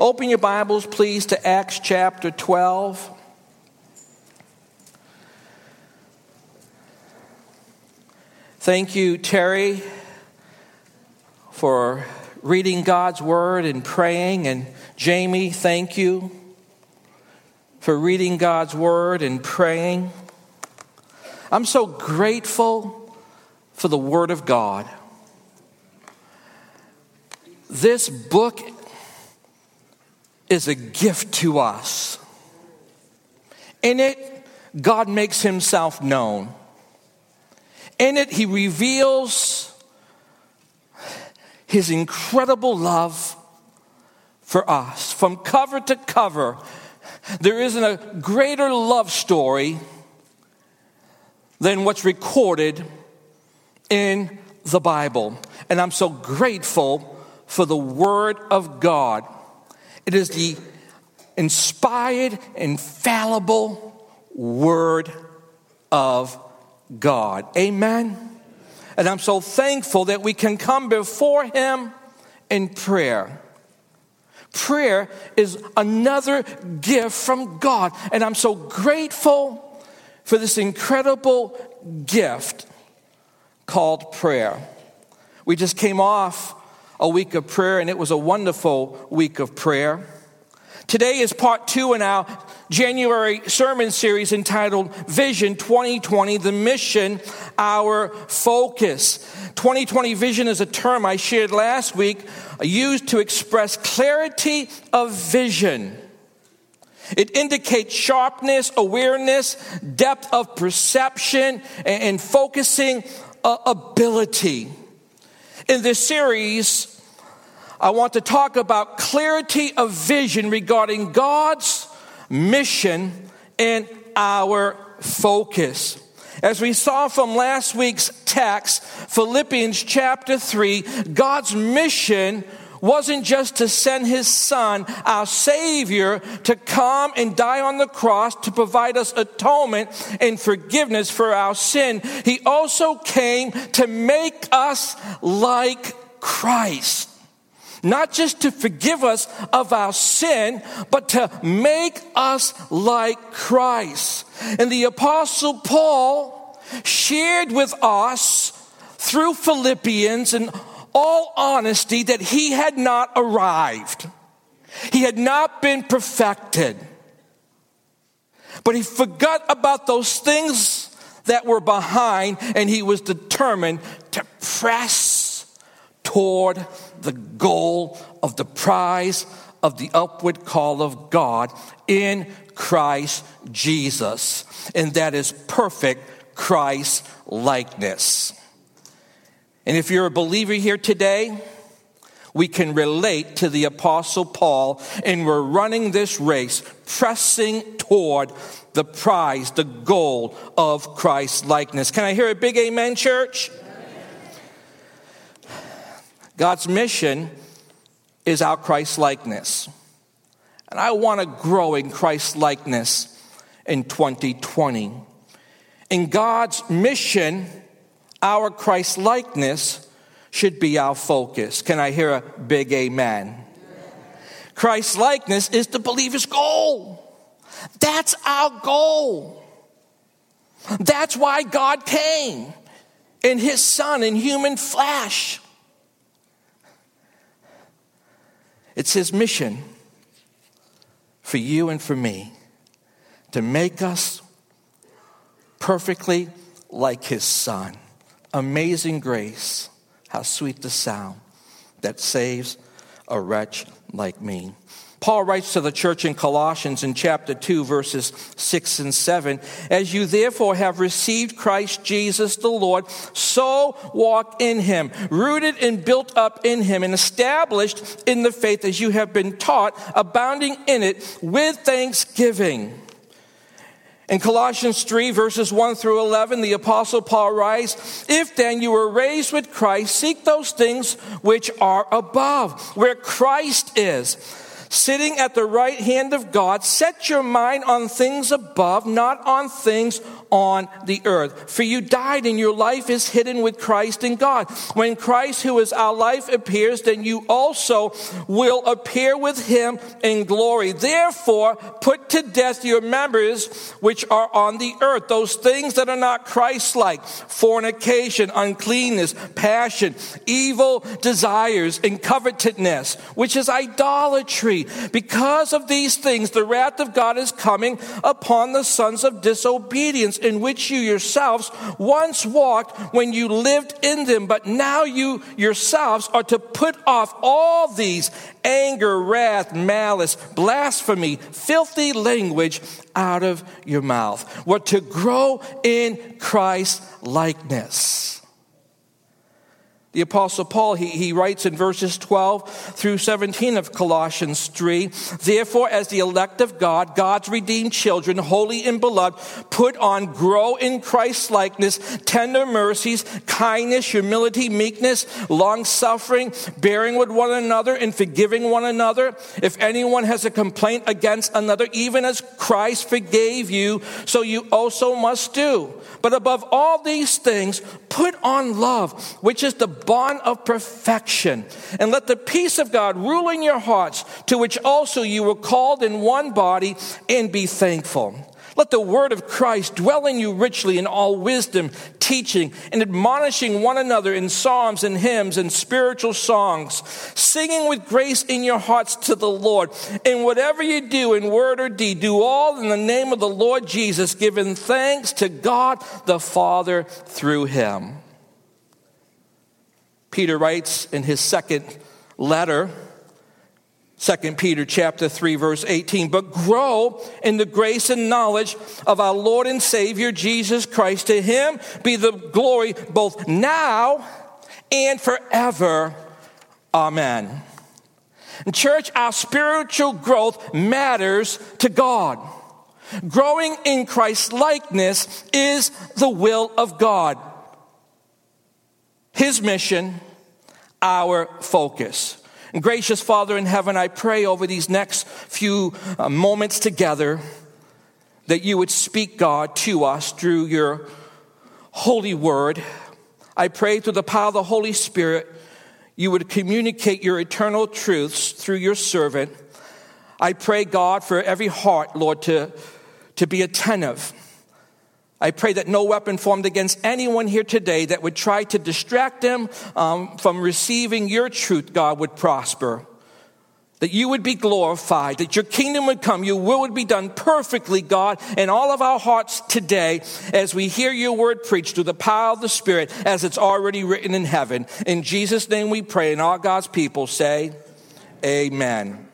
Open your Bibles, please, to Acts chapter 12. Thank you, Terry, for reading God's Word and praying. And Jamie, thank you for reading God's Word and praying. I'm so grateful for the Word of God. This book is a gift to us. In it, God makes himself known. In it, he reveals his incredible love for us. From cover to cover, there isn't a greater love story than what's recorded in the Bible. And I'm so grateful for the Word of God. It is the inspired, infallible Word of God. Amen. And I'm so thankful that we can come before him in prayer. Prayer is another gift from God. And I'm so grateful for this incredible gift called prayer. We just came off a week of prayer, and it was a wonderful week of prayer. Today is part two in our January sermon series entitled Vision 2020, the mission, our focus. 2020 vision is a term I shared last week used to express clarity of vision. It indicates sharpness, awareness, depth of perception, and focusing ability. In this series, I want to talk about clarity of vision regarding God's mission and our focus. As we saw from last week's text, Philippians chapter 3, God's mission wasn't just to send his son, our Savior, to come and die on the cross to provide us atonement and forgiveness for our sin. He also came to make us like Christ. Not just to forgive us of our sin, but to make us like Christ. And the Apostle Paul shared with us through Philippians and all honesty that he had not arrived. He had not been perfected. But he forgot about those things that were behind, and he was determined to press toward the goal of the prize of the upward call of God in Christ Jesus. And that is perfect Christ likeness. And if you're a believer here today, we can relate to the Apostle Paul, and we're running this race, pressing toward the prize, the goal of Christ's likeness. Can I hear a big amen, church? Amen. God's mission is our Christ likeness. And I want to grow in Christ likeness in 2020. In God's mission, our Christ-likeness should be our focus. Can I hear a big amen? Amen. Christ-likeness is the believer's goal. That's our goal. That's why God came in his Son in human flesh. It's his mission for you and for me to make us perfectly like his Son. Amazing grace, how sweet the sound that saves a wretch like me. Paul writes to the church in Colossians in chapter 2, verses 6 and 7, as you therefore have received Christ Jesus the Lord, so walk in him, rooted and built up in him, and established in the faith as you have been taught, abounding in it with thanksgiving. In Colossians 3, verses 1 through 11, the Apostle Paul writes, if then you were raised with Christ, seek those things which are above, where Christ is, sitting at the right hand of God. Set your mind on things above, not on things on the earth. For you died, and your life is hidden with Christ in God. When Christ, who is our life, appears, then you also will appear with him in glory. Therefore, put to death your members which are on the earth, those things that are not Christ-like: fornication, uncleanness, passion, evil desires, and covetousness, which is idolatry. Because of these things, the wrath of God is coming upon the sons of disobedience, in which you yourselves once walked when you lived in them. But now you yourselves are to put off all these: anger, wrath, malice, blasphemy, filthy language out of your mouth. We're to grow in Christ's likeness. The Apostle Paul, he writes in verses 12 through 17 of Colossians 3, therefore, as the elect of God, God's redeemed children, holy and beloved, put on, grow in Christ's likeness, tender mercies, kindness, humility, meekness, long-suffering, bearing with one another and forgiving one another. If anyone has a complaint against another, even as Christ forgave you, so you also must do. But above all these things, put on love, which is the bond of perfection, and let the peace of God rule in your hearts, to which also you were called in one body, and be thankful. Let the word of Christ dwell in you richly in all wisdom, teaching and admonishing one another in psalms and hymns and spiritual songs, singing with grace in your hearts to the Lord. And whatever you do in word or deed, do all in the name of the Lord Jesus, giving thanks to God the Father through him. Peter writes in his second letter, 2 Peter chapter 3, verse 18, but grow in the grace and knowledge of our Lord and Savior, Jesus Christ. To him be the glory both now and forever. Amen. In church, our spiritual growth matters to God. Growing in Christ's likeness is the will of God. His mission, our focus. And gracious Father in heaven, I pray over these next few moments together that you would speak, God, to us through your holy word. I pray through the power of the Holy Spirit, you would communicate your eternal truths through your servant. I pray, God, for every heart, Lord, to be attentive. I pray that no weapon formed against anyone here today that would try to distract them from receiving your truth, God, would prosper. That you would be glorified, that your kingdom would come, your will would be done perfectly, God, in all of our hearts today as we hear your word preached through the power of the Spirit as it's already written in heaven. In Jesus' name we pray, and all God's people say, amen.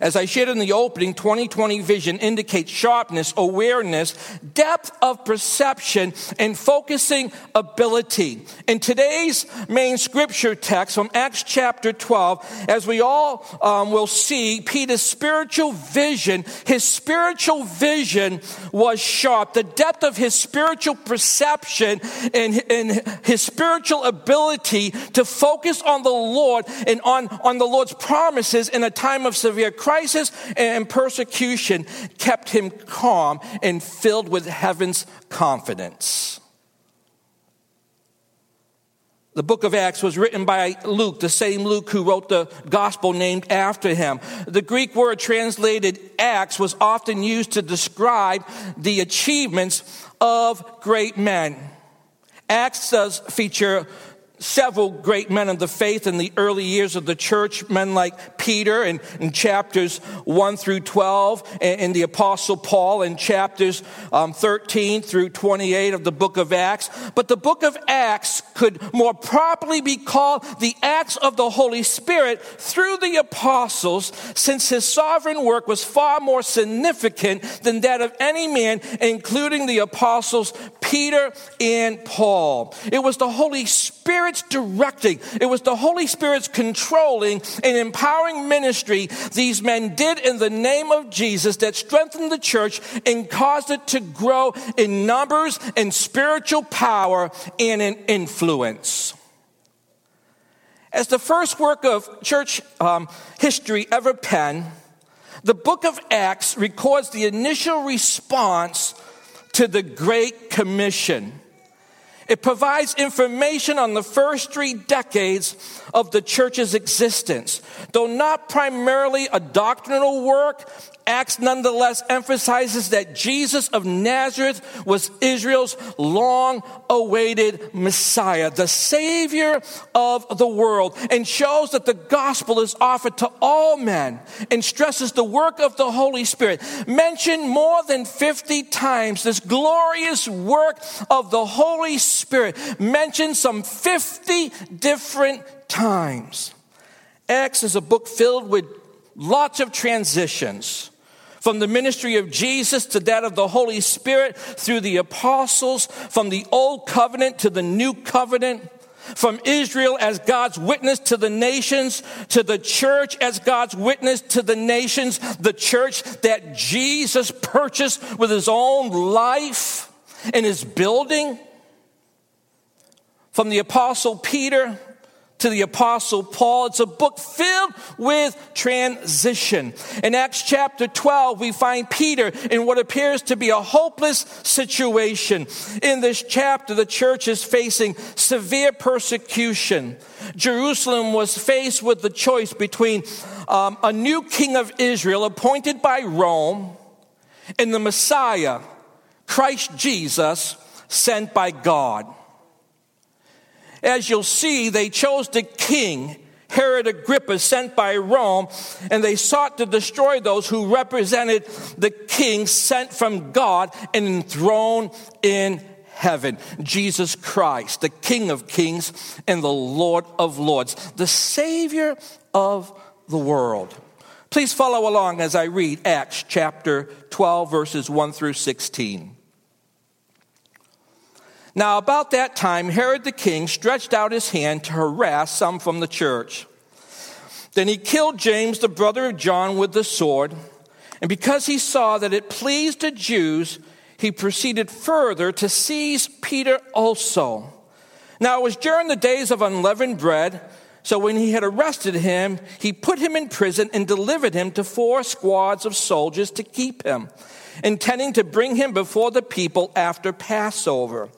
As I shared in the opening, 2020 vision indicates sharpness, awareness, depth of perception, and focusing ability. In today's main scripture text from Acts chapter 12, as we all will see, Peter's spiritual vision, was sharp. The depth of his spiritual perception and his spiritual ability to focus on the Lord and on the Lord's promises in a time of severe crisis and persecution kept him calm and filled with heaven's confidence. The book of Acts was written by Luke, the same Luke who wrote the gospel named after him. The Greek word translated Acts was often used to describe the achievements of great men. Acts does feature several great men of the faith in the early years of the church, men like Peter in chapters 1 through 12, and the Apostle Paul in chapters 13 through 28 of the book of Acts. But the book of Acts could more properly be called the Acts of the Holy Spirit through the apostles, since his sovereign work was far more significant than that of any man, including the apostles Peter and Paul. It was the Holy Spirit directing. It was the Holy Spirit's controlling and empowering ministry these men did in the name of Jesus that strengthened the church and caused it to grow in numbers and spiritual power and in influence. As the first work of church history ever penned, the book of Acts records the initial response to the Great Commission. It provides information on the first 3 decades of the church's existence. Though not primarily a doctrinal work, Acts nonetheless emphasizes that Jesus of Nazareth was Israel's long-awaited Messiah, the Savior of the world, and shows that the gospel is offered to all men and stresses the work of the Holy Spirit. Mentioned more than 50 times, this glorious work of the Holy Spirit, mentioned some 50 different times. Acts is a book filled with lots of transitions, from the ministry of Jesus to that of the Holy Spirit through the apostles, from the old covenant to the new covenant, from Israel as God's witness to the nations, to the church as God's witness to the nations, the church that Jesus purchased with his own life and his building, from the apostle Peter to the apostle Paul. It's a book filled with transition. In Acts chapter 12, we find Peter in what appears to be a hopeless situation. In this chapter, the church is facing severe persecution. Jerusalem was faced with the choice between a new king of Israel appointed by Rome and the Messiah, Christ Jesus, sent by God. As you'll see, they chose the king, Herod Agrippa, sent by Rome, and they sought to destroy those who represented the king sent from God and enthroned in heaven, Jesus Christ, the King of Kings and the Lord of Lords, the Savior of the world. Please follow along as I read Acts chapter 12, verses 1 through 16. Now about that time, Herod the king stretched out his hand to harass some from the church. Then he killed James, the brother of John, with the sword. And because he saw that it pleased the Jews, he proceeded further to seize Peter also. Now it was during the days of unleavened bread, so when he had arrested him, he put him in prison and delivered him to 4 squads of soldiers to keep him, intending to bring him before the people after Passover.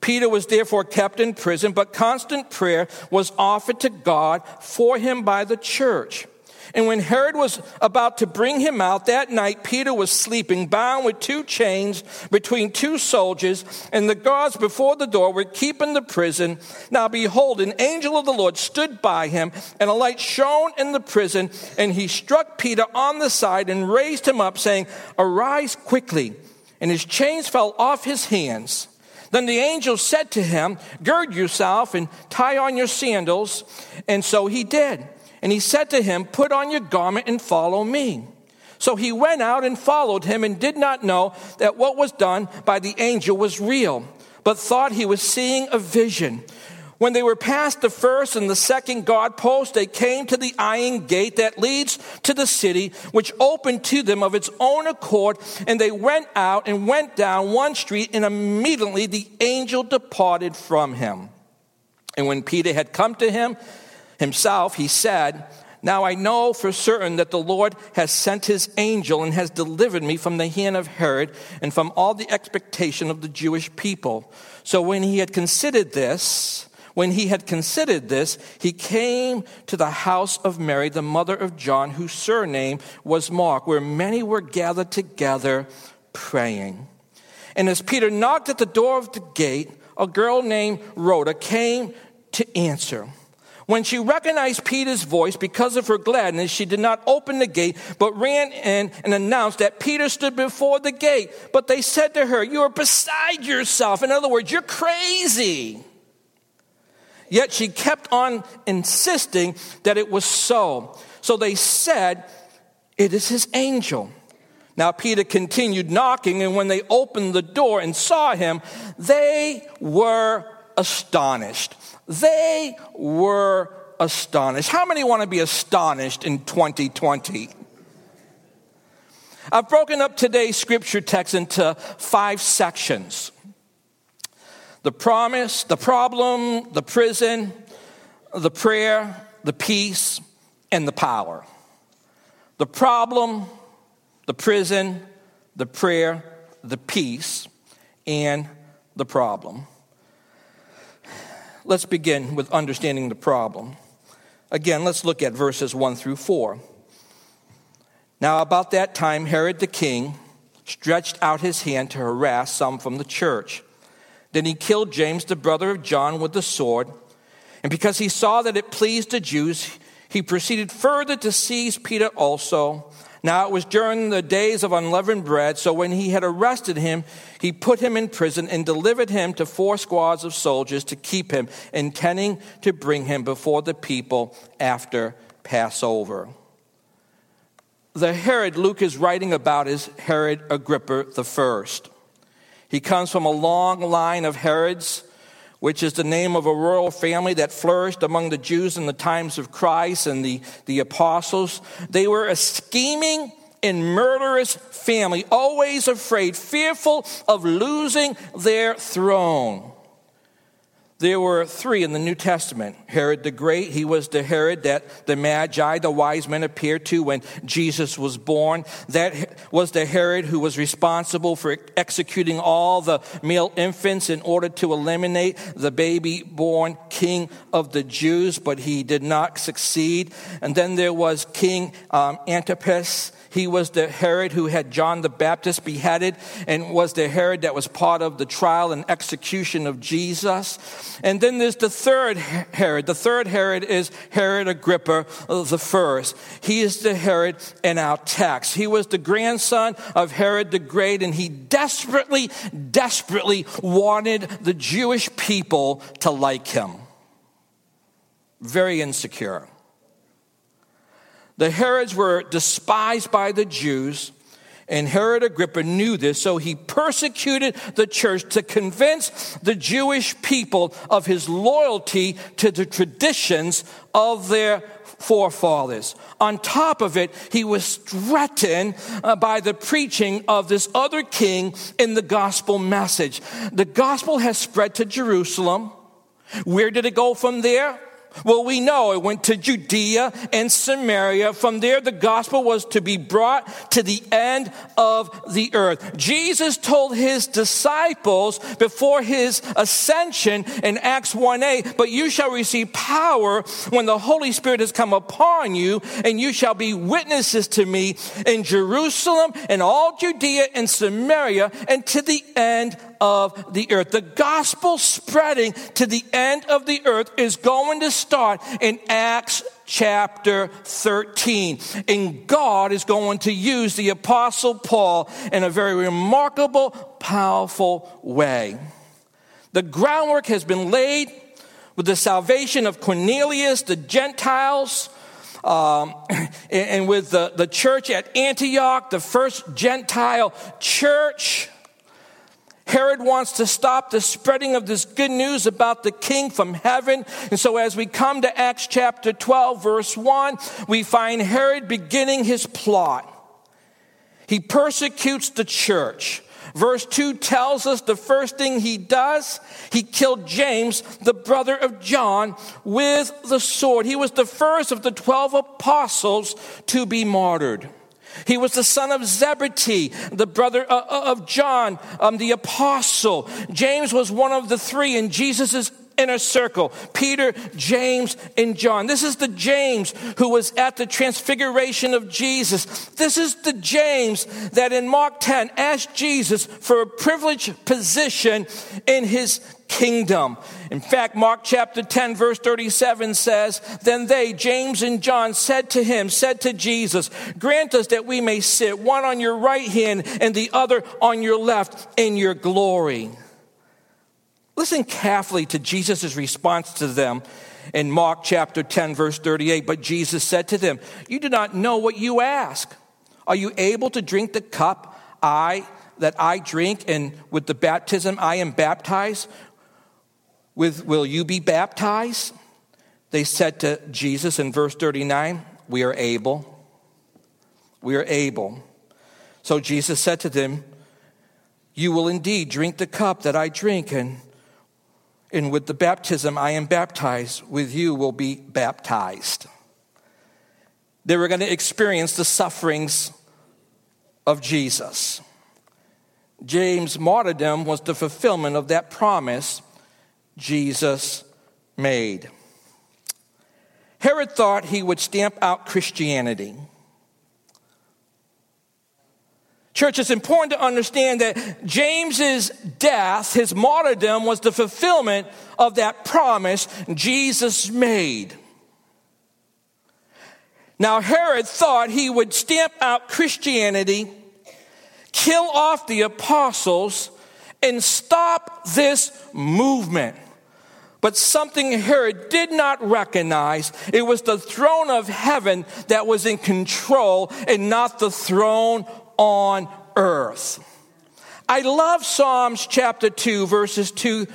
Peter was therefore kept in prison, but constant prayer was offered to God for him by the church. And when Herod was about to bring him out that night, Peter was sleeping, bound with 2 chains between 2 soldiers, and the guards before the door were keeping the prison. Now behold, an angel of the Lord stood by him, and a light shone in the prison, and he struck Peter on the side and raised him up, saying, "Arise quickly." And his chains fell off his hands. Then the angel said to him, "Gird yourself and tie on your sandals." And so he did. And he said to him, "Put on your garment and follow me." So he went out and followed him and did not know that what was done by the angel was real, but thought he was seeing a vision. When they were past the first and the second guard post, they came to the iron gate that leads to the city, which opened to them of its own accord. And they went out and went down 1 street, and immediately the angel departed from him. And when Peter had come to himself, he said, "Now I know for certain that the Lord has sent his angel and has delivered me from the hand of Herod and from all the expectation of the Jewish people." So when he had considered this, he came to the house of Mary, the mother of John, whose surname was Mark, where many were gathered together praying. And as Peter knocked at the door of the gate, a girl named Rhoda came to answer. When she recognized Peter's voice, because of her gladness, she did not open the gate, but ran in and announced that Peter stood before the gate. But they said to her, "You are beside yourself." In other words, you're crazy. Yet she kept on insisting that it was so. So they said, "It is his angel." Now Peter continued knocking, and when they opened the door and saw him, they were astonished. They were astonished. How many want to be astonished in 2020? I've broken up today's scripture text into 5 sections. The promise, the problem, the prison, the prayer, the peace, and the power. The problem, the prison, the prayer, the peace, and the problem. Let's begin with understanding the problem. Again, let's look at verses 1 through 4. Now, about that time, Herod the king stretched out his hand to harass some from the church. Then he killed James, the brother of John, with the sword. And because he saw that it pleased the Jews, he proceeded further to seize Peter also. Now it was during the days of unleavened bread, so when he had arrested him, he put him in prison and delivered him to 4 squads of soldiers to keep him, intending to bring him before the people after Passover. The Herod Luke is writing about is Herod Agrippa I. He comes from a long line of Herods, which is the name of a royal family that flourished among the Jews in the times of Christ and the apostles. They were a scheming and murderous family, always afraid, fearful of losing their throne. There were 3 in the New Testament. Herod the Great, he was the Herod that the Magi, the wise men, appeared to when Jesus was born. That was the Herod who was responsible for executing all the male infants in order to eliminate the baby-born king of the Jews, but he did not succeed. And then there was King Antipas. He was the Herod who had John the Baptist beheaded and was the Herod that was part of the trial and execution of Jesus. And then there's the 3rd Herod. The 3rd Herod is Herod Agrippa I. He is the Herod in our text. He was the grandson of Herod the Great, and he desperately, desperately wanted the Jewish people to like him. Very insecure. The Herods were despised by the Jews, and Herod Agrippa knew this, so he persecuted the church to convince the Jewish people of his loyalty to the traditions of their forefathers. On top of it, he was threatened by the preaching of this other king in the gospel message. The gospel has spread to Jerusalem. Where did it go from there? Well, we know it went to Judea and Samaria. From there, the gospel was to be brought to the end of the earth. Jesus told his disciples before his ascension in Acts 1:8, "But you shall receive power when the Holy Spirit has come upon you, and you shall be witnesses to me in Jerusalem and all Judea and Samaria and to the end of the earth." The gospel spreading to the end of the earth is going to start in Acts chapter 13. And God is going to use the Apostle Paul in a very remarkable, powerful way. The groundwork has been laid with the salvation of Cornelius, the Gentiles, and with the church at Antioch, the first Gentile church. Herod wants to stop the spreading of this good news about the king from heaven. And so as we come to Acts chapter 12, verse 1, we find Herod beginning his plot. He persecutes the church. Verse 2 tells us the first thing he does, he killed James, the brother of John, with the sword. He was the first of the 12 apostles to be martyred. He was the son of Zebedee, the brother of John, the apostle. James was one of the 3 in Jesus' inner circle: Peter, James, and John. This is the James who was at the transfiguration of Jesus. This is the James that in Mark 10 asked Jesus for a privileged position in his kingdom. In fact, Mark chapter 10, verse 37 says, "Then they, James and John, said to Jesus, grant us that we may sit one on your right hand and the other on your left in your glory." Listen carefully to Jesus' response to them in Mark chapter 10, verse 38. "But Jesus said to them, you do not know what you ask. Are you able to drink the cup that I drink, and with the baptism I am baptized with, will you be baptized?" They said to Jesus in verse 39, "We are able. We are able." So Jesus said to them, "You will indeed drink the cup that I drink, and with the baptism I am baptized with you will be baptized." They were going to experience the sufferings of Jesus. James' martyrdom was the fulfillment of that promise Jesus made. Herod thought he would stamp out Christianity. Church, it's important to understand that James's death, his martyrdom, was the fulfillment of that promise Jesus made. Now, Herod thought he would stamp out Christianity, kill off the apostles, and stop this movement. But something Herod did not recognize, it was the throne of heaven that was in control and not the throne on earth. I love Psalms chapter 2, verses 2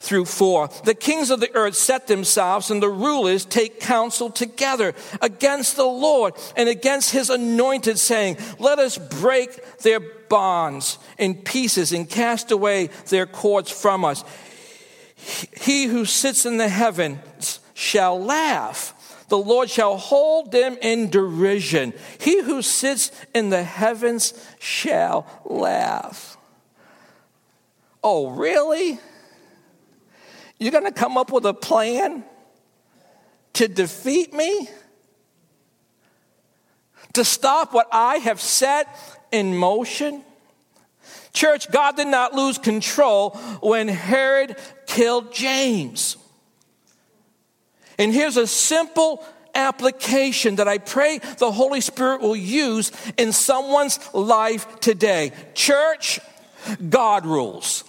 through 4. The kings of the earth set themselves, and the rulers take counsel together against the Lord and against his anointed, saying, "Let us break their bonds in pieces and cast away their cords from us. He who sits in the heavens shall laugh. The Lord shall hold them in derision. He who sits in the heavens shall laugh." Oh, really? You're going to come up with a plan to defeat me? To stop what I have set in motion? Church, God did not lose control when Herod killed James. And here's a simple application that I pray the Holy Spirit will use in someone's life today. Church, God rules.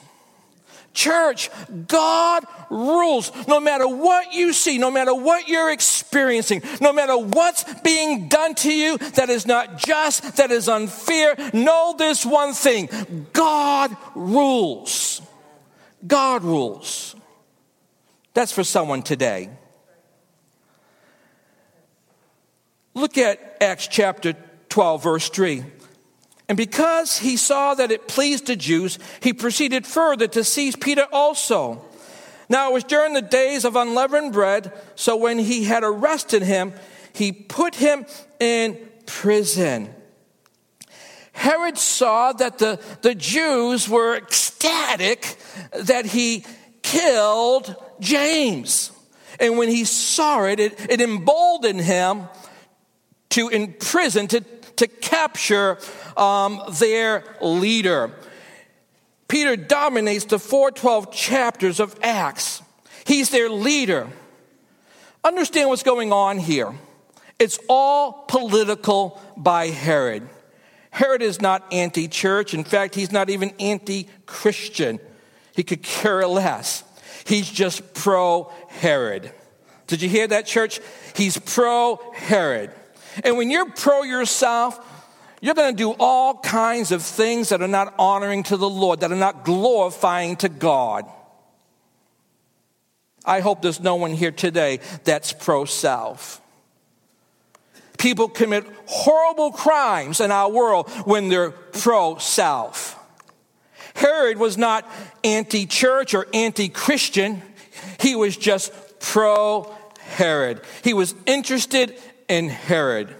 Church, God rules. No matter what you see, no matter what you're experiencing, no matter what's being done to you that is not just, that is unfair, know this one thing: God rules. God rules. That's for someone today. Look at Acts chapter 12, verse 3. "And because he saw that it pleased the Jews, he proceeded further to seize Peter also. Now it was during the days of unleavened bread, so when he had arrested him, he put him in prison." Herod saw that the Jews were ecstatic that he killed James. And when he saw it, it emboldened him to imprison, to capture their leader. Peter dominates the 412 chapters of Acts. He's their leader. Understand what's going on here. It's all political by Herod. Herod is not anti-church. In fact, he's not even anti-Christian. He could care less. He's just pro-Herod. Did you hear that, church? He's pro-Herod. And when you're pro yourself, you're going to do all kinds of things that are not honoring to the Lord, that are not glorifying to God. I hope there's no one here today that's pro-self. People commit horrible crimes in our world when they're pro-self. Herod was not anti-church or anti-Christian. He was just pro-Herod. He was interested in Herod.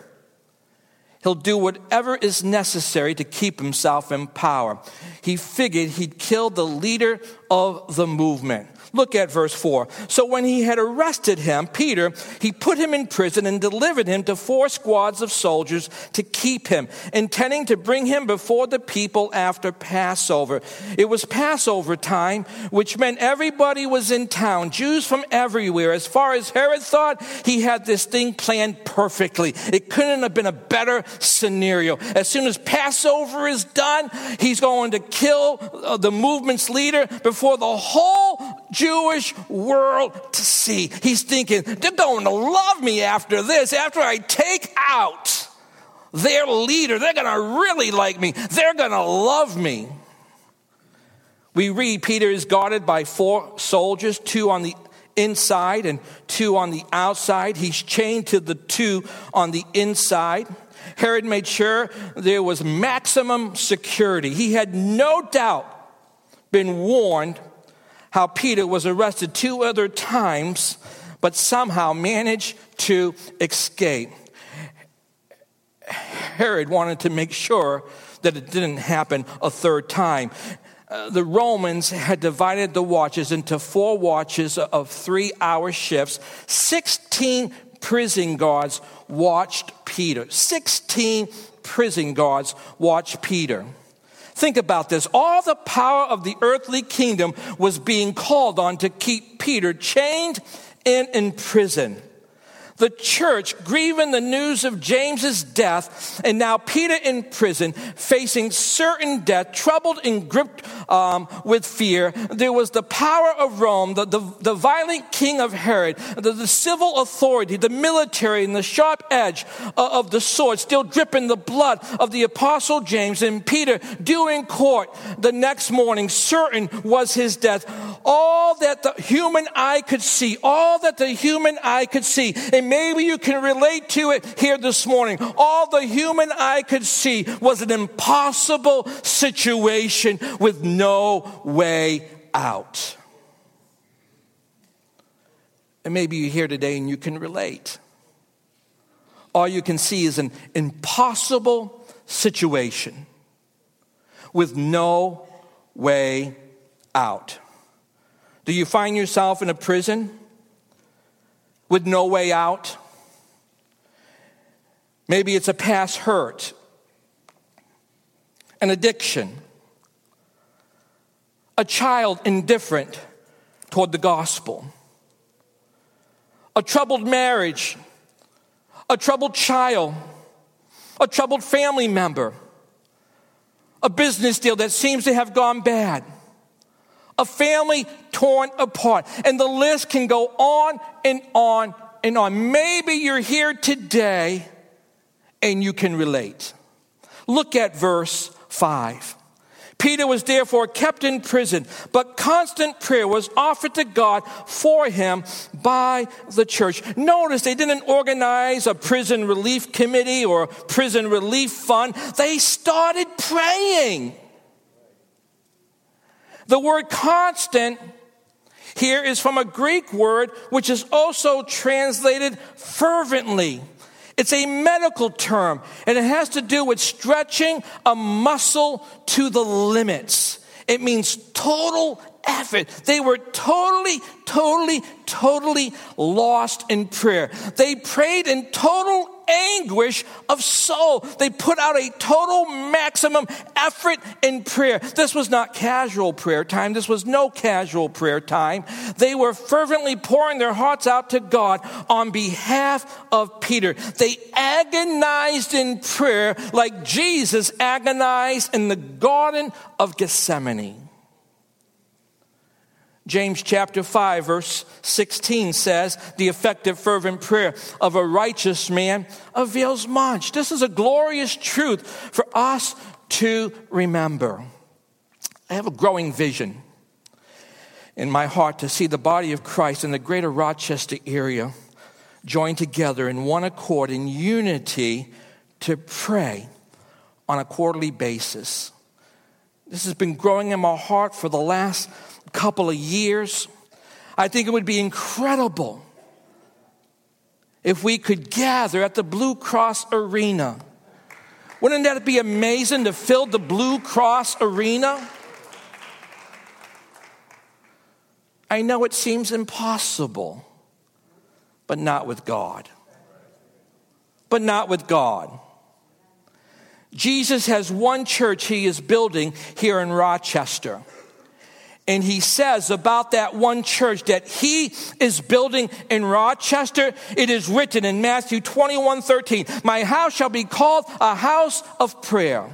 He'll do whatever is necessary to keep himself in power. He figured he'd kill the leader of the movement. Look at verse 4. "So when he had arrested him, Peter, he put him in prison and delivered him to 4 squads of soldiers to keep him, intending to bring him before the people after Passover. It was Passover time, which meant everybody was in town, Jews from everywhere. As far as Herod thought, he had this thing planned perfectly. It couldn't have been a better scenario. As soon as Passover is done, he's going to kill the movement's leader before the whole Jewish world to see. He's thinking, they're going to love me after this. After I take out their leader, they're going to really like me. They're going to love me." We read Peter is guarded by 4 soldiers, 2 on the inside and 2 on the outside. He's chained to the 2 on the inside. Herod made sure there was maximum security. He had no doubt been warned how Peter was arrested 2 other times, but somehow managed to escape. Herod wanted to make sure that it didn't happen a third time. The Romans had divided the watches into 4 watches of 3-hour shifts. 16 prison guards watched Peter. 16 prison guards watched Peter. Think about this. All the power of the earthly kingdom was being called on to keep Peter chained and in prison. The church grieving the news of James's death, and now Peter in prison, facing certain death, troubled and gripped with fear. There was the power of Rome, the violent king of Herod, the civil authority, the military, and the sharp edge of the sword, still dripping the blood of the apostle James and Peter, due in court the next morning. Certain was his death. All that the human eye could see, and maybe you can relate to it here this morning. All the human eye could see was an impossible situation with no way out. And maybe you're here today and you can relate. All you can see is an impossible situation with no way out. Do you find yourself in a prison with no way out? Maybe it's a past hurt, an addiction, a child indifferent toward the gospel, a troubled marriage, a troubled child, a troubled family member, a business deal that seems to have gone bad, a family torn apart. And the list can go on and on and on. Maybe you're here today and you can relate. Look at verse 5. Peter was therefore kept in prison, but constant prayer was offered to God for him by the church. Notice they didn't organize a prison relief committee or a prison relief fund. They started praying. The word constant here is from a Greek word which is also translated fervently. It's a medical term, and it has to do with stretching a muscle to the limits. It means total effort. They were totally lost in prayer. They prayed in total anguish of soul. They put out a total maximum effort in prayer. This was not casual prayer time. This was no casual prayer time. They were fervently pouring their hearts out to God on behalf of Peter. They agonized in prayer like Jesus agonized in the Garden of Gethsemane. James chapter 5 verse 16 says, the effective fervent prayer of a righteous man avails much. This is a glorious truth for us to remember. I have a growing vision in my heart to see the body of Christ in the greater Rochester area joined together in one accord in unity to pray on a quarterly basis. This has been growing in my heart for the last couple of years. I think it would be incredible if we could gather at the Blue Cross Arena. Wouldn't that be amazing to fill the Blue Cross Arena? I know it seems impossible, but not with God. But not with God. Jesus has one church he is building here in Rochester. And he says about that one church that he is building in Rochester, it is written in Matthew 21:13, my house shall be called a house of prayer.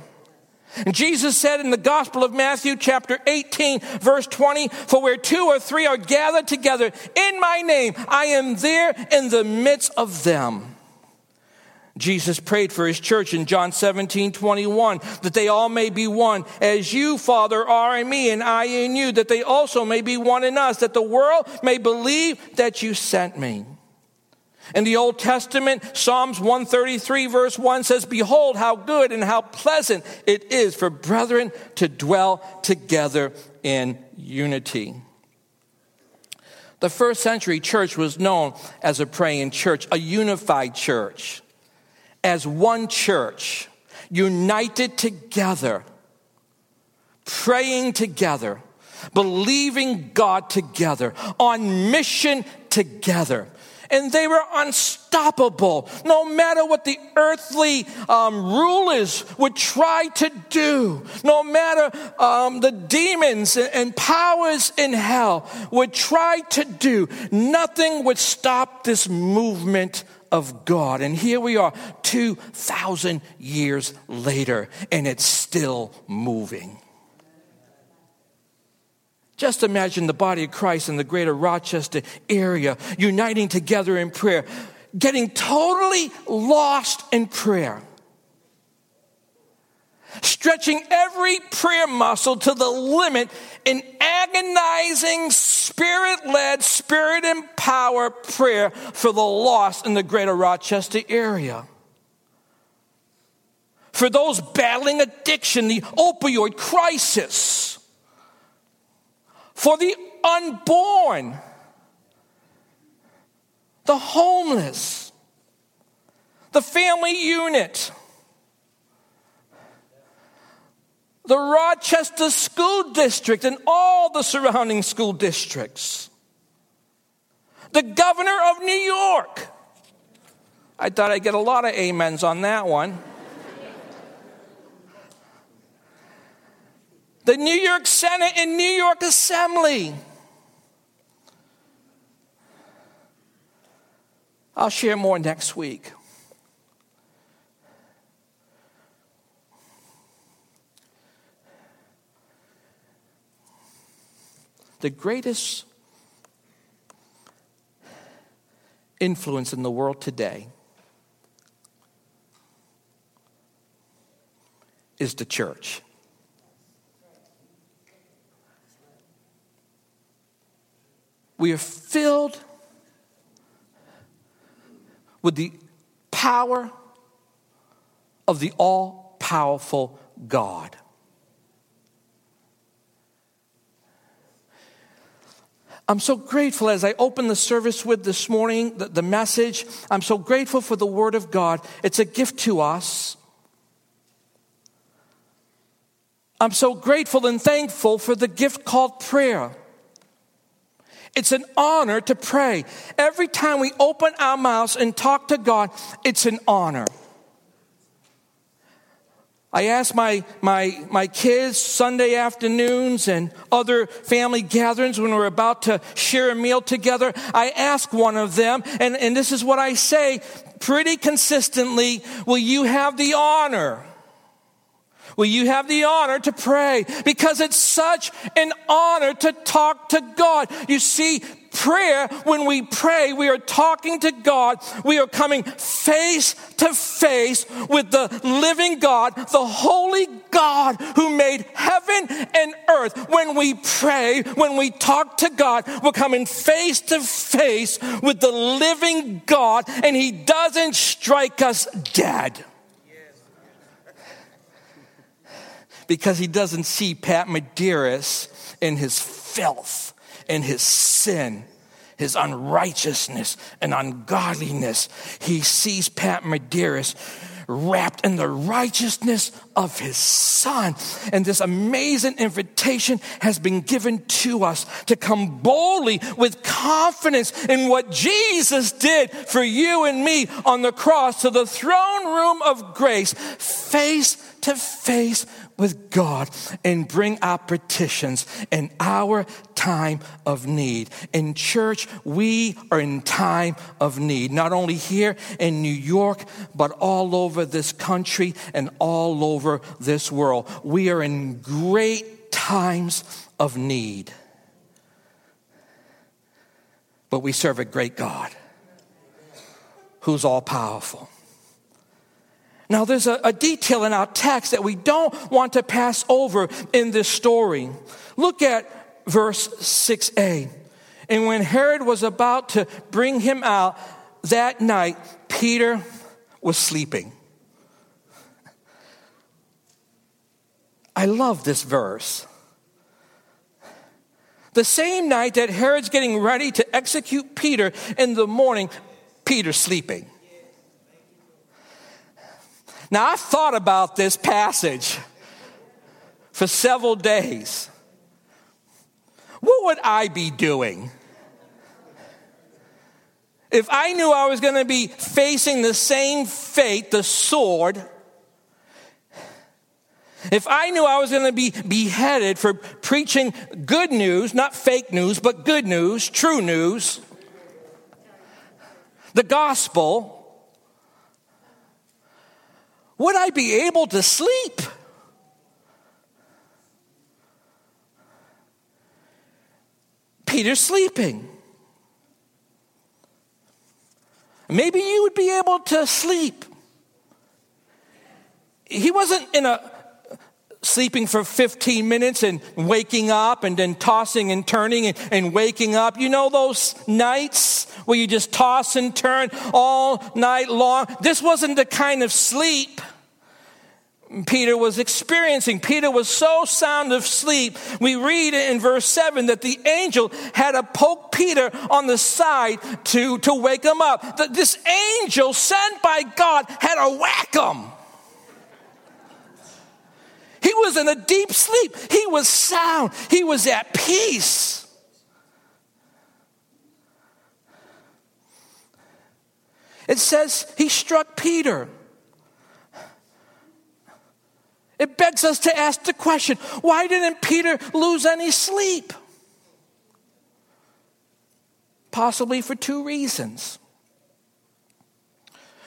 And Jesus said in the Gospel of Matthew chapter 18, verse 20, for where 2 or 3 are gathered together in my name, I am there in the midst of them. Jesus prayed for his church in John 17:21, that they all may be one, as you, Father, are in me, and I in you, that they also may be one in us, that the world may believe that you sent me. In the Old Testament, Psalms 133 verse 1 says, behold, how good and how pleasant it is for brethren to dwell together in unity. The first century church was known as a praying church, a unified church, as one church united together, praying together, believing God together, on mission together. And they were unstoppable, no matter what the earthly rulers would try to do, no matter the demons and powers in hell would try to do, nothing would stop this movement of God. And here we are 2,000 years later, and it's still moving. Just imagine the body of Christ in the greater Rochester area uniting together in prayer, getting totally lost in prayer, stretching every prayer muscle to the limit in agonizing, spirit-led, spirit-empowered prayer for the lost in the greater Rochester area. For those battling addiction, the opioid crisis. For the unborn, the homeless, the family unit, the Rochester School District and all the surrounding school districts, the governor of New York. I thought I'd get a lot of amens on that one. The New York Senate and New York Assembly. I'll share more next week. The greatest influence in the world today is the church. We are filled with the power of the all-powerful God. I'm so grateful as I open the service with this morning, the message. I'm so grateful for the Word of God. It's a gift to us. I'm so grateful and thankful for the gift called prayer. It's an honor to pray. Every time we open our mouths and talk to God, it's an honor. I ask my kids Sunday afternoons and other family gatherings when we're about to share a meal together, I ask one of them, and this is what I say pretty consistently, will you have the honor? Will you have the honor to pray? Because it's such an honor to talk to God. You see, prayer, when we pray, we are talking to God. We are coming face to face with the living God, the holy God who made heaven and earth. When we pray, when we talk to God, we're coming face to face with the living God, and He doesn't strike us dead. Because He doesn't see Pat Medeiros in his filth, in his sin, his unrighteousness and ungodliness. He sees Pat Medeiros wrapped in the righteousness of His Son. And this amazing invitation has been given to us to come boldly with confidence in what Jesus did for you and me on the cross to the throne room of grace, face to face with God, and bring our petitions in our time of need. In church, we are in time of need, not only here in New York, but all over this country and all over this world. We are in great times of need. But we serve a great God who's all-powerful. Now, there's a detail in our text that we don't want to pass over in this story. Look at verse 6a. And when Herod was about to bring him out that night, Peter was sleeping. I love this verse. The same night that Herod's getting ready to execute Peter in the morning, Peter's sleeping. Now, I've thought about this passage for several days. What would I be doing if I knew I was going to be facing the same fate, the sword? If I knew I was going to be beheaded for preaching good news, not fake news, but good news, true news, the gospel, would I be able to sleep? Peter's sleeping. Maybe you would be able to sleep. He wasn't in a sleeping for 15 minutes and waking up and then tossing and turning and waking up. You know those nights where you just toss and turn all night long? This wasn't the kind of sleep Peter was experiencing. Peter was so sound of sleep. We read in verse 7 that the angel had to poke Peter on the side to wake him up. This angel sent by God had to whack him. He was in a deep sleep. He was sound. He was at peace. It says he struck Peter. It begs us to ask the question, why didn't Peter lose any sleep? Possibly for two reasons.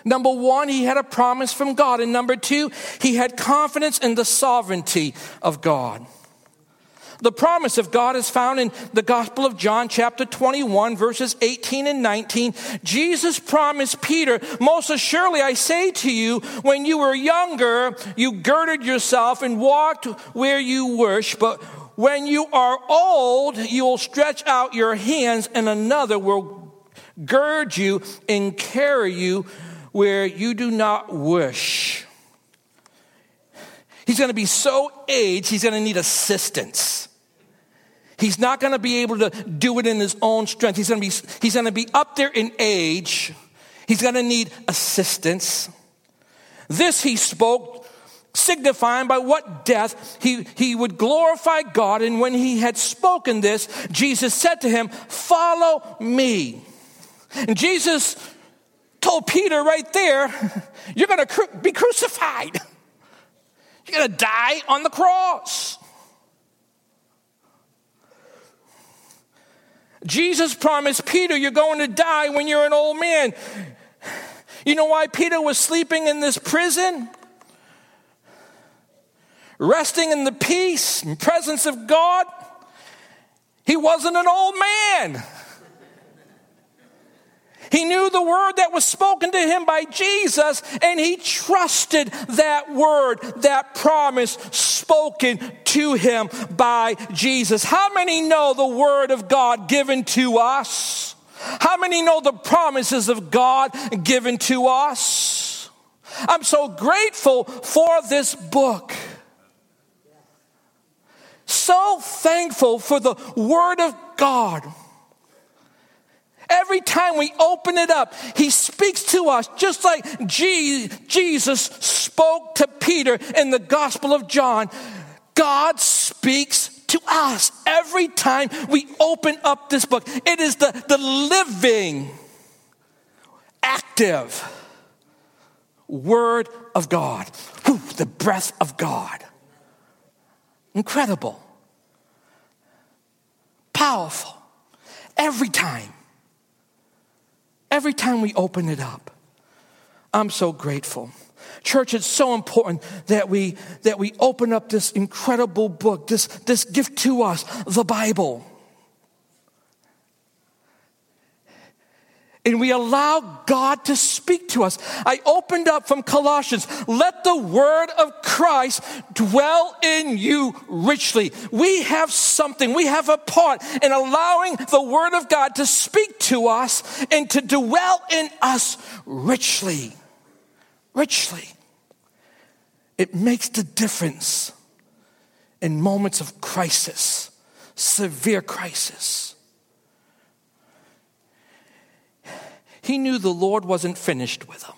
Number one, he had a promise from God. And number two, he had confidence in the sovereignty of God. The promise of God is found in the Gospel of John, chapter 21, verses 18 and 19. Jesus promised Peter, "Most assuredly I say to you, when you were younger, you girded yourself and walked where you wished. But when you are old, you will stretch out your hands, and another will gird you and carry you where you do not wish." He's going to be so aged, he's going to need assistance. He's not going to be able to do it in his own strength. He's going to be up there in age. He's going to need assistance. This he spoke, signifying by what death he would glorify God. And when he had spoken this, Jesus said to him, "Follow me." And Jesus told Peter right there, you're going to be crucified. You're going to die on the cross. Jesus promised Peter, you're going to die when you're an old man. You know why Peter was sleeping in this prison? Resting in the peace and presence of God. He wasn't an old man. He knew the word that was spoken to him by Jesus, and he trusted that word, that promise spoken to him by Jesus. How many know the word of God given to us? How many know the promises of God given to us? I'm so grateful for this book. So thankful for the word of God. Every time we open it up, he speaks to us just like Jesus spoke to Peter in the Gospel of John. God speaks to us every time we open up this book. It is the living, active Word of God. Whew, the breath of God. Incredible. Powerful. Every time. Every time we open it up, I'm so grateful. Church, it's so important that we open up this incredible book, this gift to us, the Bible. And we allow God to speak to us. I opened up from Colossians, let the word of Christ dwell in you richly. We have something, we have a part in allowing the word of God to speak to us and to dwell in us richly. Richly. It makes the difference in moments of crisis, severe crisis. He knew the Lord wasn't finished with him.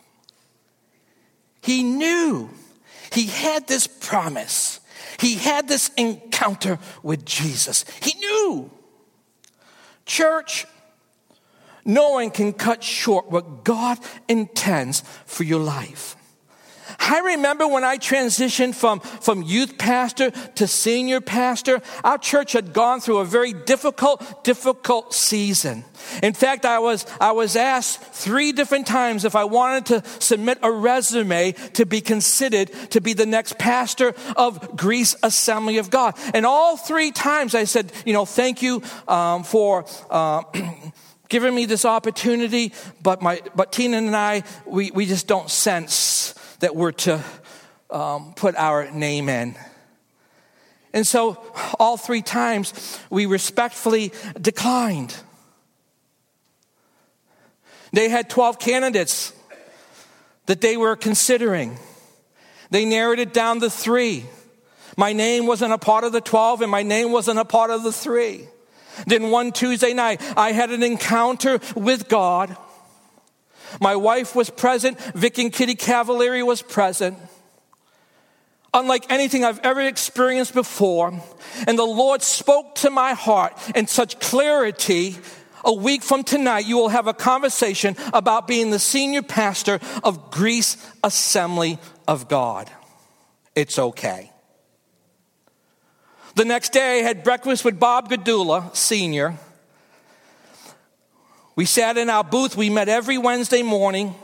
He knew he had this promise. He had this encounter with Jesus. He knew. Church, no one can cut short what God intends for your life. I remember when I transitioned from youth pastor to senior pastor, our church had gone through a very difficult season. In fact, I was asked 3 different times if I wanted to submit a resume to be considered to be the next pastor of Grace Assembly of God. And all 3 times I said, thank you for giving me this opportunity, but Tina and I, we just don't sense that we're to put our name in. And so all 3 times we respectfully declined. They had 12 candidates that they were considering. They narrowed it down to 3. My name wasn't a part of the 12, and my name wasn't a part of the 3. Then one Tuesday night, I had an encounter with God. My wife was present. Vic and Kitty Cavalieri was present. Unlike anything I've ever experienced before. And the Lord spoke to my heart in such clarity. A week from tonight, you will have a conversation about being the senior pastor of Grace Assembly of God. It's okay. The next day, I had breakfast with Bob Godula, Sr. We sat in our booth. We met every Wednesday morning.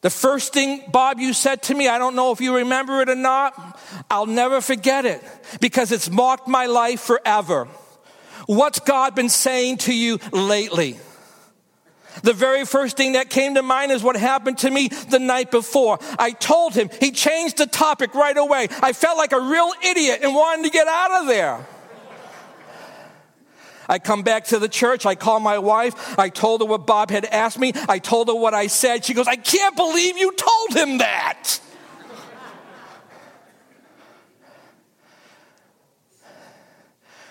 The first thing, Bob, you said to me, I don't know if you remember it or not. I'll never forget it because it's marked my life forever. What's God been saying to you lately? The very first thing that came to mind is what happened to me the night before. I told him. He changed the topic right away. I felt like a real idiot and wanted to get out of there. I come back to the church. I call my wife. I told her what Bob had asked me. I told her what I said. She goes, I can't believe you told him that.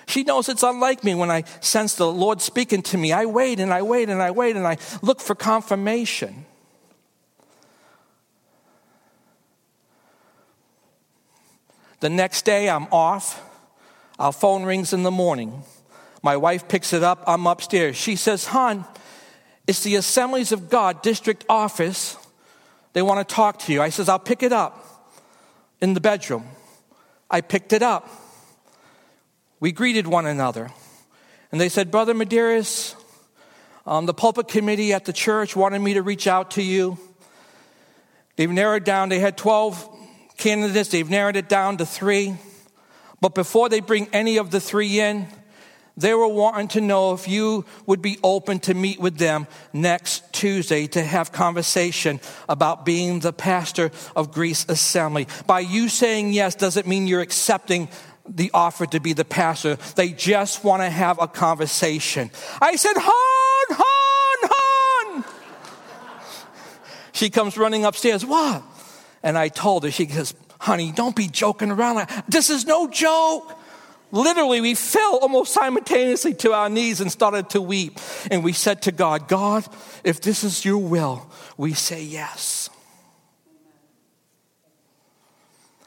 She knows it's unlike me. When I sense the Lord speaking to me, I wait and I wait and I wait and I look for confirmation. The next day I'm off. Our phone rings in the morning. My wife picks it up. I'm upstairs. She says, hon, it's the Assemblies of God district office. They want to talk to you. I says, I'll pick it up in the bedroom. I picked it up. We greeted one another, and they said, Brother Medeiros, the pulpit committee at the church wanted me to reach out to you. They've narrowed down. They had 12 candidates. They've narrowed it down to 3. But before they bring any of the 3 in, they were wanting to know if you would be open to meet with them next Tuesday to have conversation about being the pastor of Grace Assembly. By you saying yes doesn't mean you're accepting the offer to be the pastor. They just want to have a conversation. I said, hon. She comes running upstairs. What? And I told her, she goes, honey, don't be joking around. This is no joke. Literally, we fell almost simultaneously to our knees and started to weep. And we said to God, God, if this is your will, we say yes.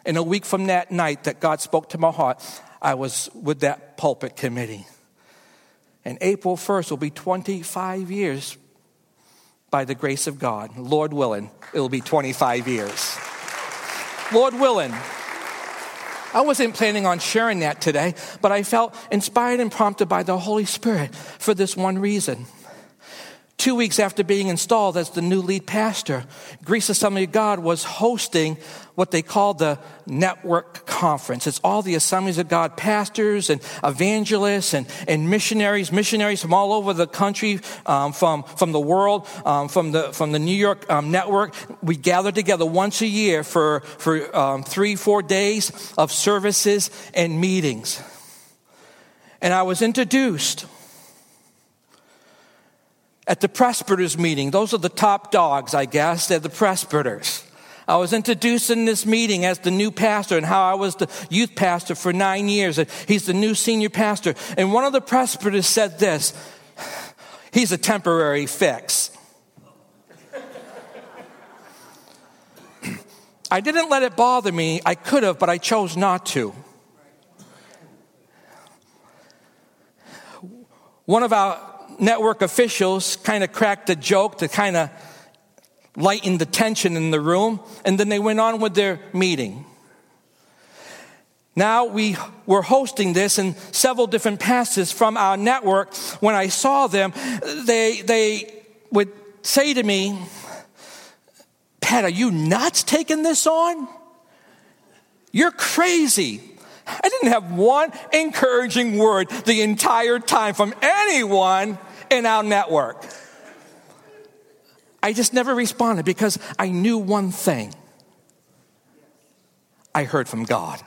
And a week from that night that God spoke to my heart, I was with that pulpit committee. And April 1st will be 25 years by the grace of God. Lord willing, it will be 25 years. Lord willing. I wasn't planning on sharing that today, but I felt inspired and prompted by the Holy Spirit for this one reason. 2 weeks after being installed as the new lead pastor, Grace Assembly of God was hosting what they call the Network Conference. It's all the Assemblies of God pastors and evangelists and missionaries from all over the country, from the world, from the New York network. We gather together once a year for 3-4 days of services and meetings. And I was introduced at the presbyters meeting. Those are the top dogs, I guess. They're the presbyters. I was introduced in this meeting as the new pastor and how I was the youth pastor for 9 years. And he's the new senior pastor. And one of the presbyters said this, he's a temporary fix. I didn't let it bother me. I could have, but I chose not to. One of our network officials kind of cracked a joke to kind of lighten the tension in the room, and then they went on with their meeting. Now we were hosting this, and several different pastors from our network, when I saw them, they would say to me, "Pat, are you nuts taking this on? You're crazy." I didn't have one encouraging word the entire time from anyone in our network. I just never responded because I knew one thing. I heard from God.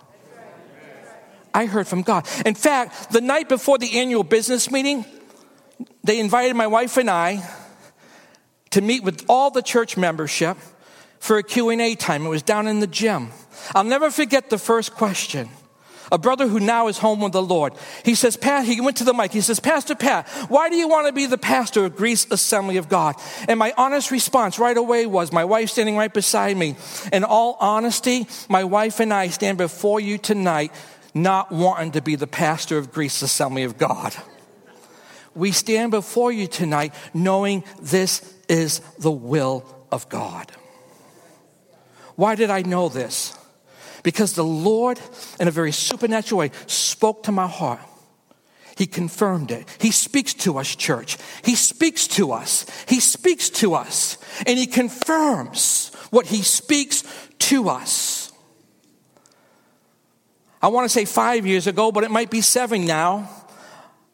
I heard from God. In fact, the night before the annual business meeting, they invited my wife and I to meet with all the church membership for a Q&A time. It was down in the gym. I'll never forget the first question. A brother who now is home with the Lord. He says, Pat, he went to the mic. He says, Pastor Pat, why do you want to be the pastor of Grace Assembly of God? And my honest response right away was, my wife standing right beside me. In all honesty, my wife and I stand before you tonight not wanting to be the pastor of Grace Assembly of God. We stand before you tonight knowing this is the will of God. Why did I know this? Because the Lord, in a very supernatural way, spoke to my heart. He confirmed it. He speaks to us, church. He speaks to us. He speaks to us. And he confirms what he speaks to us. I want to say 5 years ago, but it might be 7 now.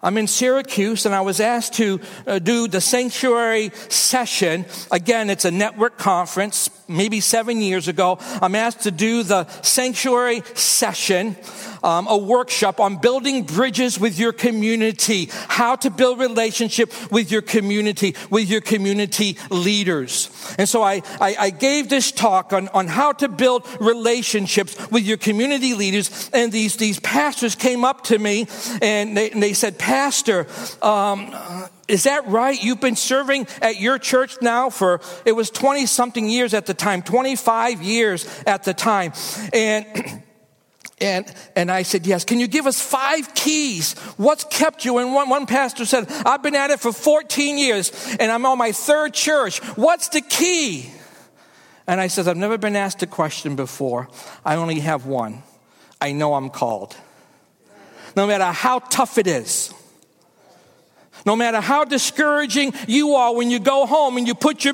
I'm in Syracuse, and I was asked to do the sanctuary session. Again, it's a network conference, maybe 7 years ago. I'm asked to do the sanctuary session, a workshop on building bridges with your community, how to build relationship with your community leaders. And so I gave this talk on how to build relationships with your community leaders, and these pastors came up to me, and they said, Pastor, is that right? You've been serving at your church now for, it was 20-something years at the time, 25 years at the time. And I said, yes. Can you give us 5 keys? What's kept you? And one pastor said, I've been at it for 14 years, and I'm on my 3rd church. What's the key? And I said, I've never been asked a question before. I only have one. I know I'm called. No matter how tough it is, no matter how discouraging you are when you go home and you put your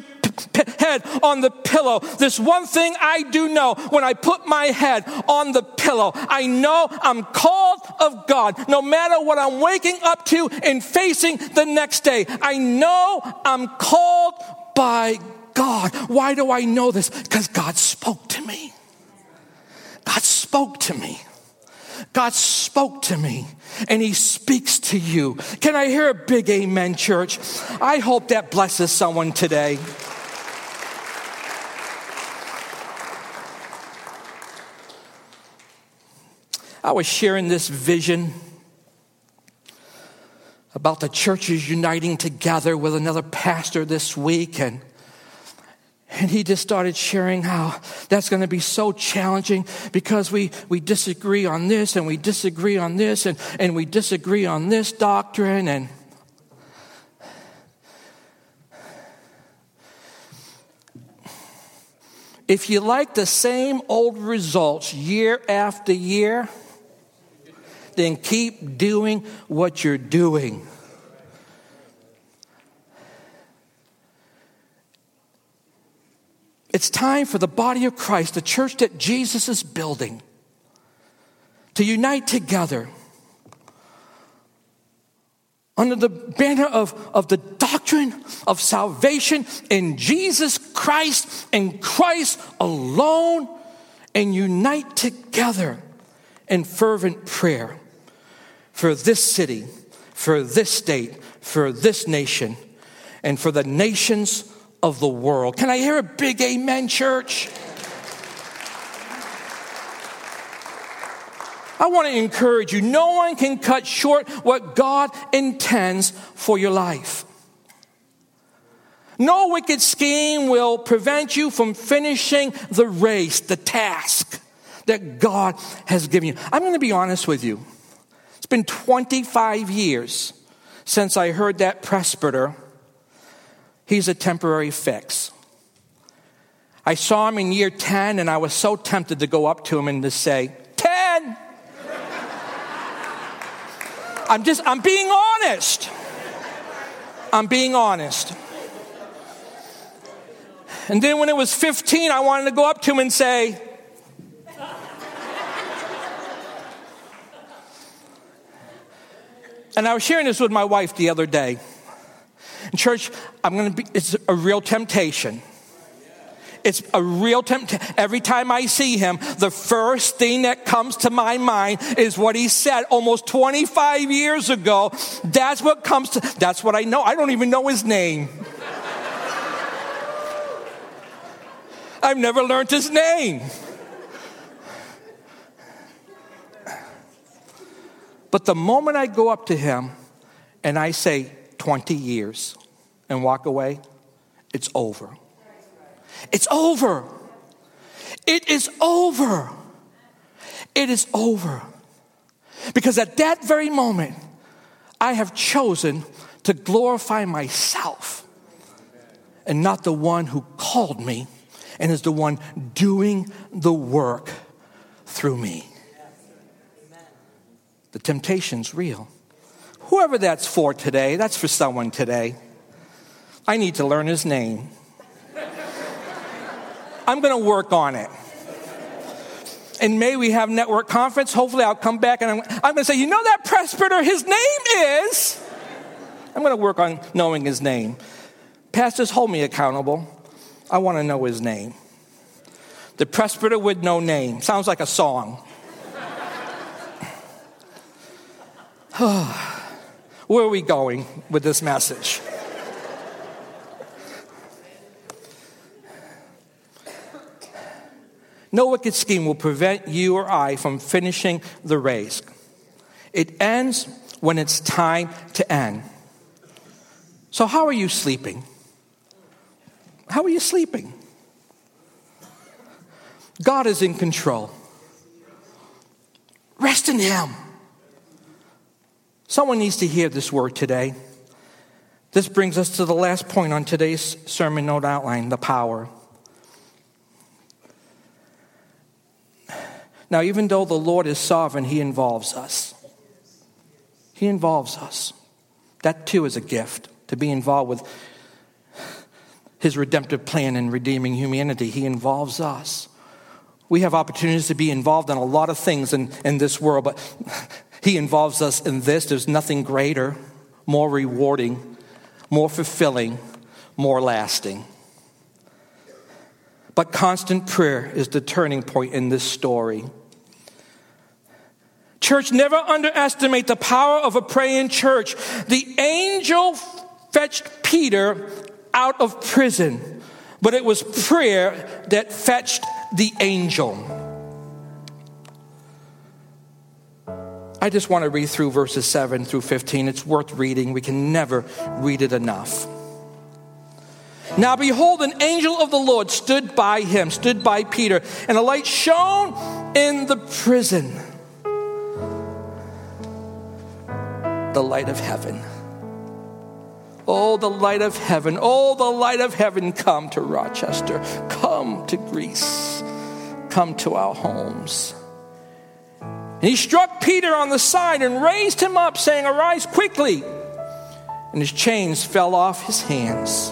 head on the pillow, this one thing I do know, when I put my head on the pillow, I know I'm called of God. No matter what I'm waking up to and facing the next day, I know I'm called by God. Why do I know this? Because God spoke to me. God spoke to me. God spoke to me, and he speaks to you. Can I hear a big amen, church? I hope that blesses someone today. I was sharing this vision about the churches uniting together with another pastor this week, and he just started sharing how that's going to be so challenging because we disagree on this, and we disagree on this, and we disagree on this doctrine. And if you like the same old results year after year, then keep doing what you're doing. It's time for the body of Christ, the church that Jesus is building, to unite together under the banner of the doctrine of salvation in Jesus Christ and Christ alone, and unite together in fervent prayer for this city, for this state, for this nation, and for the nations of the world. Can I hear a big amen, church? I want to encourage you. No one can cut short what God intends for your life. No wicked scheme will prevent you from finishing the race, the task that God has given you. I'm going to be honest with you. It's been 25 years since I heard that presbyter. He's a temporary fix. I saw him in year 10, and I was so tempted to go up to him and to say, 10! I'm being honest. I'm being honest. And then when it was 15, I wanted to go up to him and say, and I was sharing this with my wife the other day. In church, it's a real temptation. It's a real temptation. Every time I see him, the first thing that comes to my mind is what he said almost 25 years ago. That's what I know. I don't even know his name. I've never learned his name. But the moment I go up to him and I say 20 years and walk away, it's over. It's over. It is over. It is over. Because at that very moment, I have chosen to glorify myself and not the one who called me and is the one doing the work through me. The temptation's real. Whoever that's for today, that's for someone today. I need to learn his name. I'm going to work on it. In May, we have network conference. Hopefully, I'll come back and I'm going to say, you know that presbyter, his name is. I'm going to work on knowing his name. Pastors, hold me accountable. I want to know his name. The presbyter with no name. Sounds like a song. Where are we going with this message? No wicked scheme will prevent you or I from finishing the race. It ends when it's time to end. So how are you sleeping? How are you sleeping? God is in control. Rest in him. Someone needs to hear this word today. This brings us to the last point on today's sermon note outline, the power. Now, even though the Lord is sovereign, he involves us. He involves us. That, too, is a gift, to be involved with his redemptive plan in redeeming humanity. He involves us. We have opportunities to be involved in a lot of things in this world, but he involves us in this. There's nothing greater, more rewarding, more fulfilling, more lasting. But constant prayer is the turning point in this story. Church, never underestimate the power of a praying church. The angel fetched Peter out of prison, but it was prayer that fetched the angel. I just want to read through verses 7 through 15. It's worth reading. We can never read it enough. Now behold, an angel of the Lord stood by Peter, and a light shone in the prison. The light of heaven. Oh, the light of heaven. Oh, the light of heaven. Come to Rochester. Come to Greece. Come to our homes. And he struck Peter on the side and raised him up, saying, arise quickly. And his chains fell off his hands.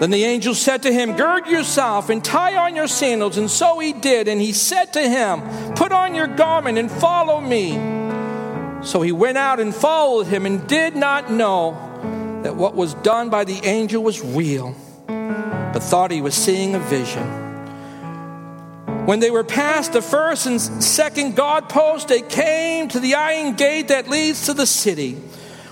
Then the angel said to him, gird yourself and tie on your sandals. And so he did. And he said to him, put on your garment and follow me. So he went out and followed him and did not know that what was done by the angel was real, but thought he was seeing a vision. When they were past the first and second guard post, they came to the iron gate that leads to the city,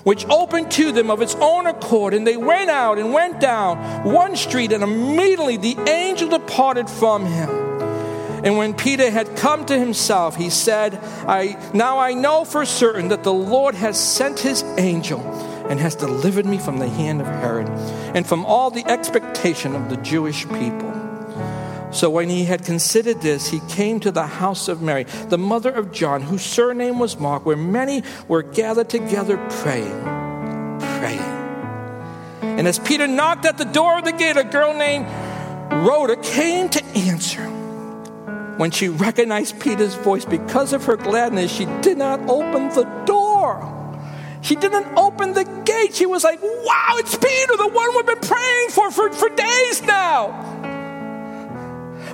which opened to them of its own accord. And they went out and went down one street, and immediately the angel departed from him. And when Peter had come to himself, he said, Now I know for certain that the Lord has sent his angel and has delivered me from the hand of Herod and from all the expectation of the Jewish people. So when he had considered this, he came to the house of Mary, the mother of John, whose surname was Mark, where many were gathered together praying. And as Peter knocked at the door of the gate, a girl named Rhoda came to answer. When she recognized Peter's voice, because of her gladness, she did not open the door. She didn't open the gate. She was like, wow, it's Peter, the one we've been praying for days now.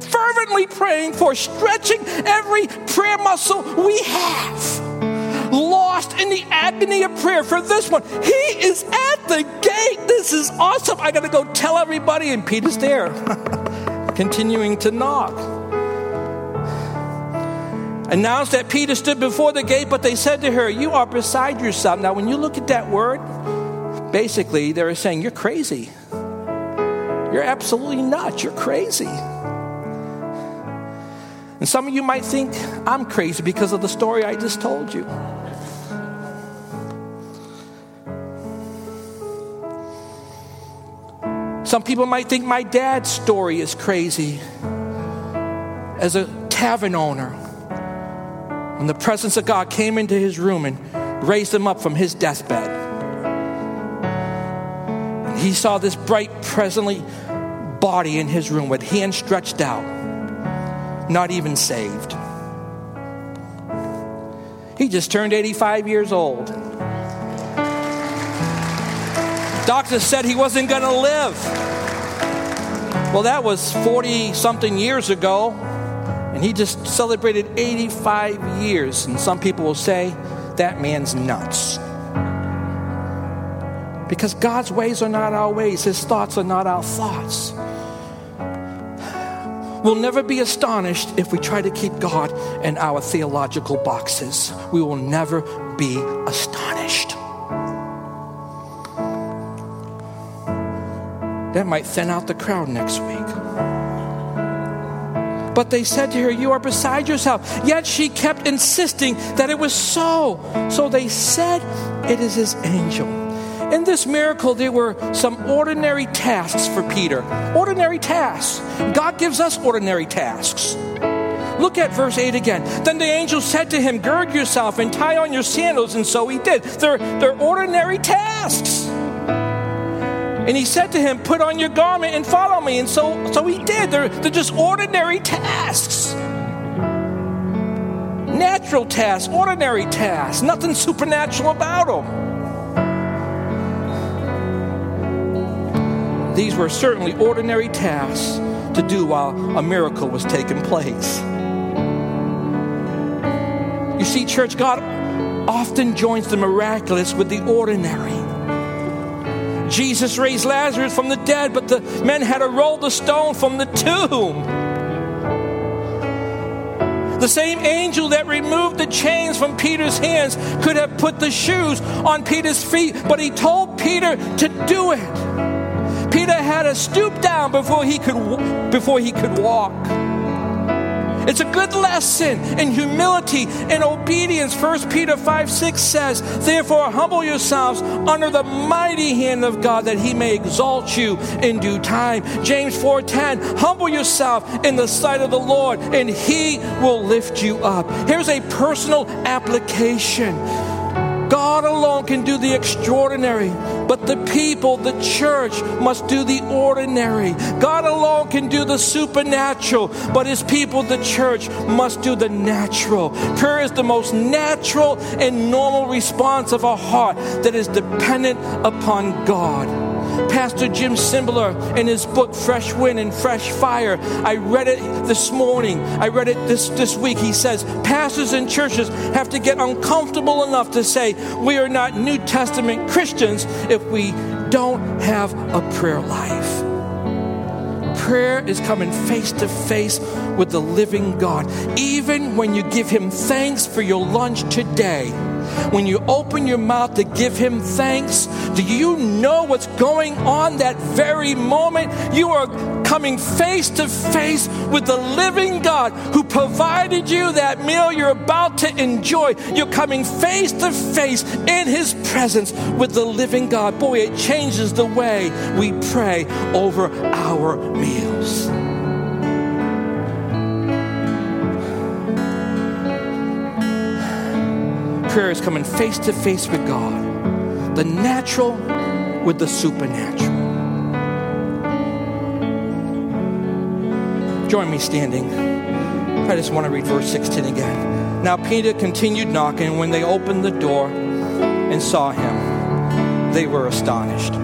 Fervently praying for, stretching every prayer muscle we have, lost in the agony of prayer for this one. He is at the gate. This is awesome. I got to go tell everybody, and Peter's there, continuing to knock. Announced that Peter stood before the gate, but they said to her, "You are beside yourself." Now, when you look at that word, basically they're saying, "You're crazy. You're absolutely nuts. You're crazy." And some of you might think I'm crazy because of the story I just told you. Some people might think my dad's story is crazy as a tavern owner, when the presence of God came into his room and raised him up from his deathbed. And he saw this bright, presently body in his room with hands stretched out. Not even saved. He just turned 85 years old. Doctors said he wasn't going to live. Well, that was 40-something years ago, and he just celebrated 85 years. And some people will say, that man's nuts. Because God's ways are not our ways. His thoughts are not our thoughts. We'll never be astonished if we try to keep God in our theological boxes. We will never be astonished. That might thin out the crowd next week. But they said to her, "You are beside yourself." Yet she kept insisting that it was so. So they said, "It is his angel." In this miracle, there were some ordinary tasks for Peter. Ordinary tasks. God gives us ordinary tasks. Look at verse 8 again. Then the angel said to him, "Gird yourself and tie on your sandals." And so he did. They're ordinary tasks. And he said to him, "Put on your garment and follow me." And so he did. They're just ordinary tasks. Natural tasks, ordinary tasks. Nothing supernatural about them. These were certainly ordinary tasks to do while a miracle was taking place. You see, church, God often joins the miraculous with the ordinary. Jesus raised Lazarus from the dead, but the men had to roll the stone from the tomb. The same angel that removed the chains from Peter's hands could have put the shoes on Peter's feet, but he told Peter to do it. Peter had to stoop down before he could walk. It's a good lesson in humility and obedience. 1 Peter 5:6 says, "Therefore humble yourselves under the mighty hand of God, that he may exalt you in due time." James 4:10, "Humble yourself in the sight of the Lord, and he will lift you up." Here's a personal application. God alone can do the extraordinary, but the people, the church, must do the ordinary. God alone can do the supernatural, but his people, the church, must do the natural. Prayer is the most natural and normal response of a heart that is dependent upon God. Pastor Jim Simbler, in his book, Fresh Wind and Fresh Fire, I read it this morning. I read it this week. He says, pastors and churches have to get uncomfortable enough to say, we are not New Testament Christians if we don't have a prayer life. Prayer is coming face to face with the living God. Even when you give him thanks for your lunch today, when you open your mouth to give him thanks, do you know what's going on that very moment? You are coming face to face with the living God who provided you that meal you're about to enjoy. You're coming face to face in His presence with the living God. Boy, it changes the way we pray over our meals. Prayer is coming face to face with God, the natural with the supernatural. Join me standing. I just want to read verse 16 again. Now Peter continued knocking, and when they opened the door and saw him, they were astonished.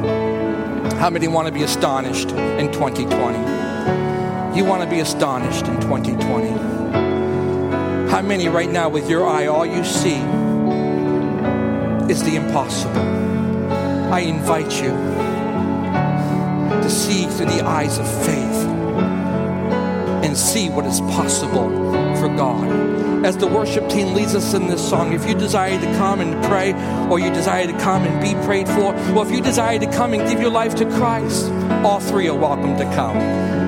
How many want to be astonished in 2020? You want to be astonished in 2020. How many right now with your eye, all you see is the impossible? I invite you to see through the eyes of faith and see what is possible for God. As the worship team leads us in this song, if you desire to come and pray, or you desire to come and be prayed for, or if you desire to come and give your life to Christ, all three are welcome to come.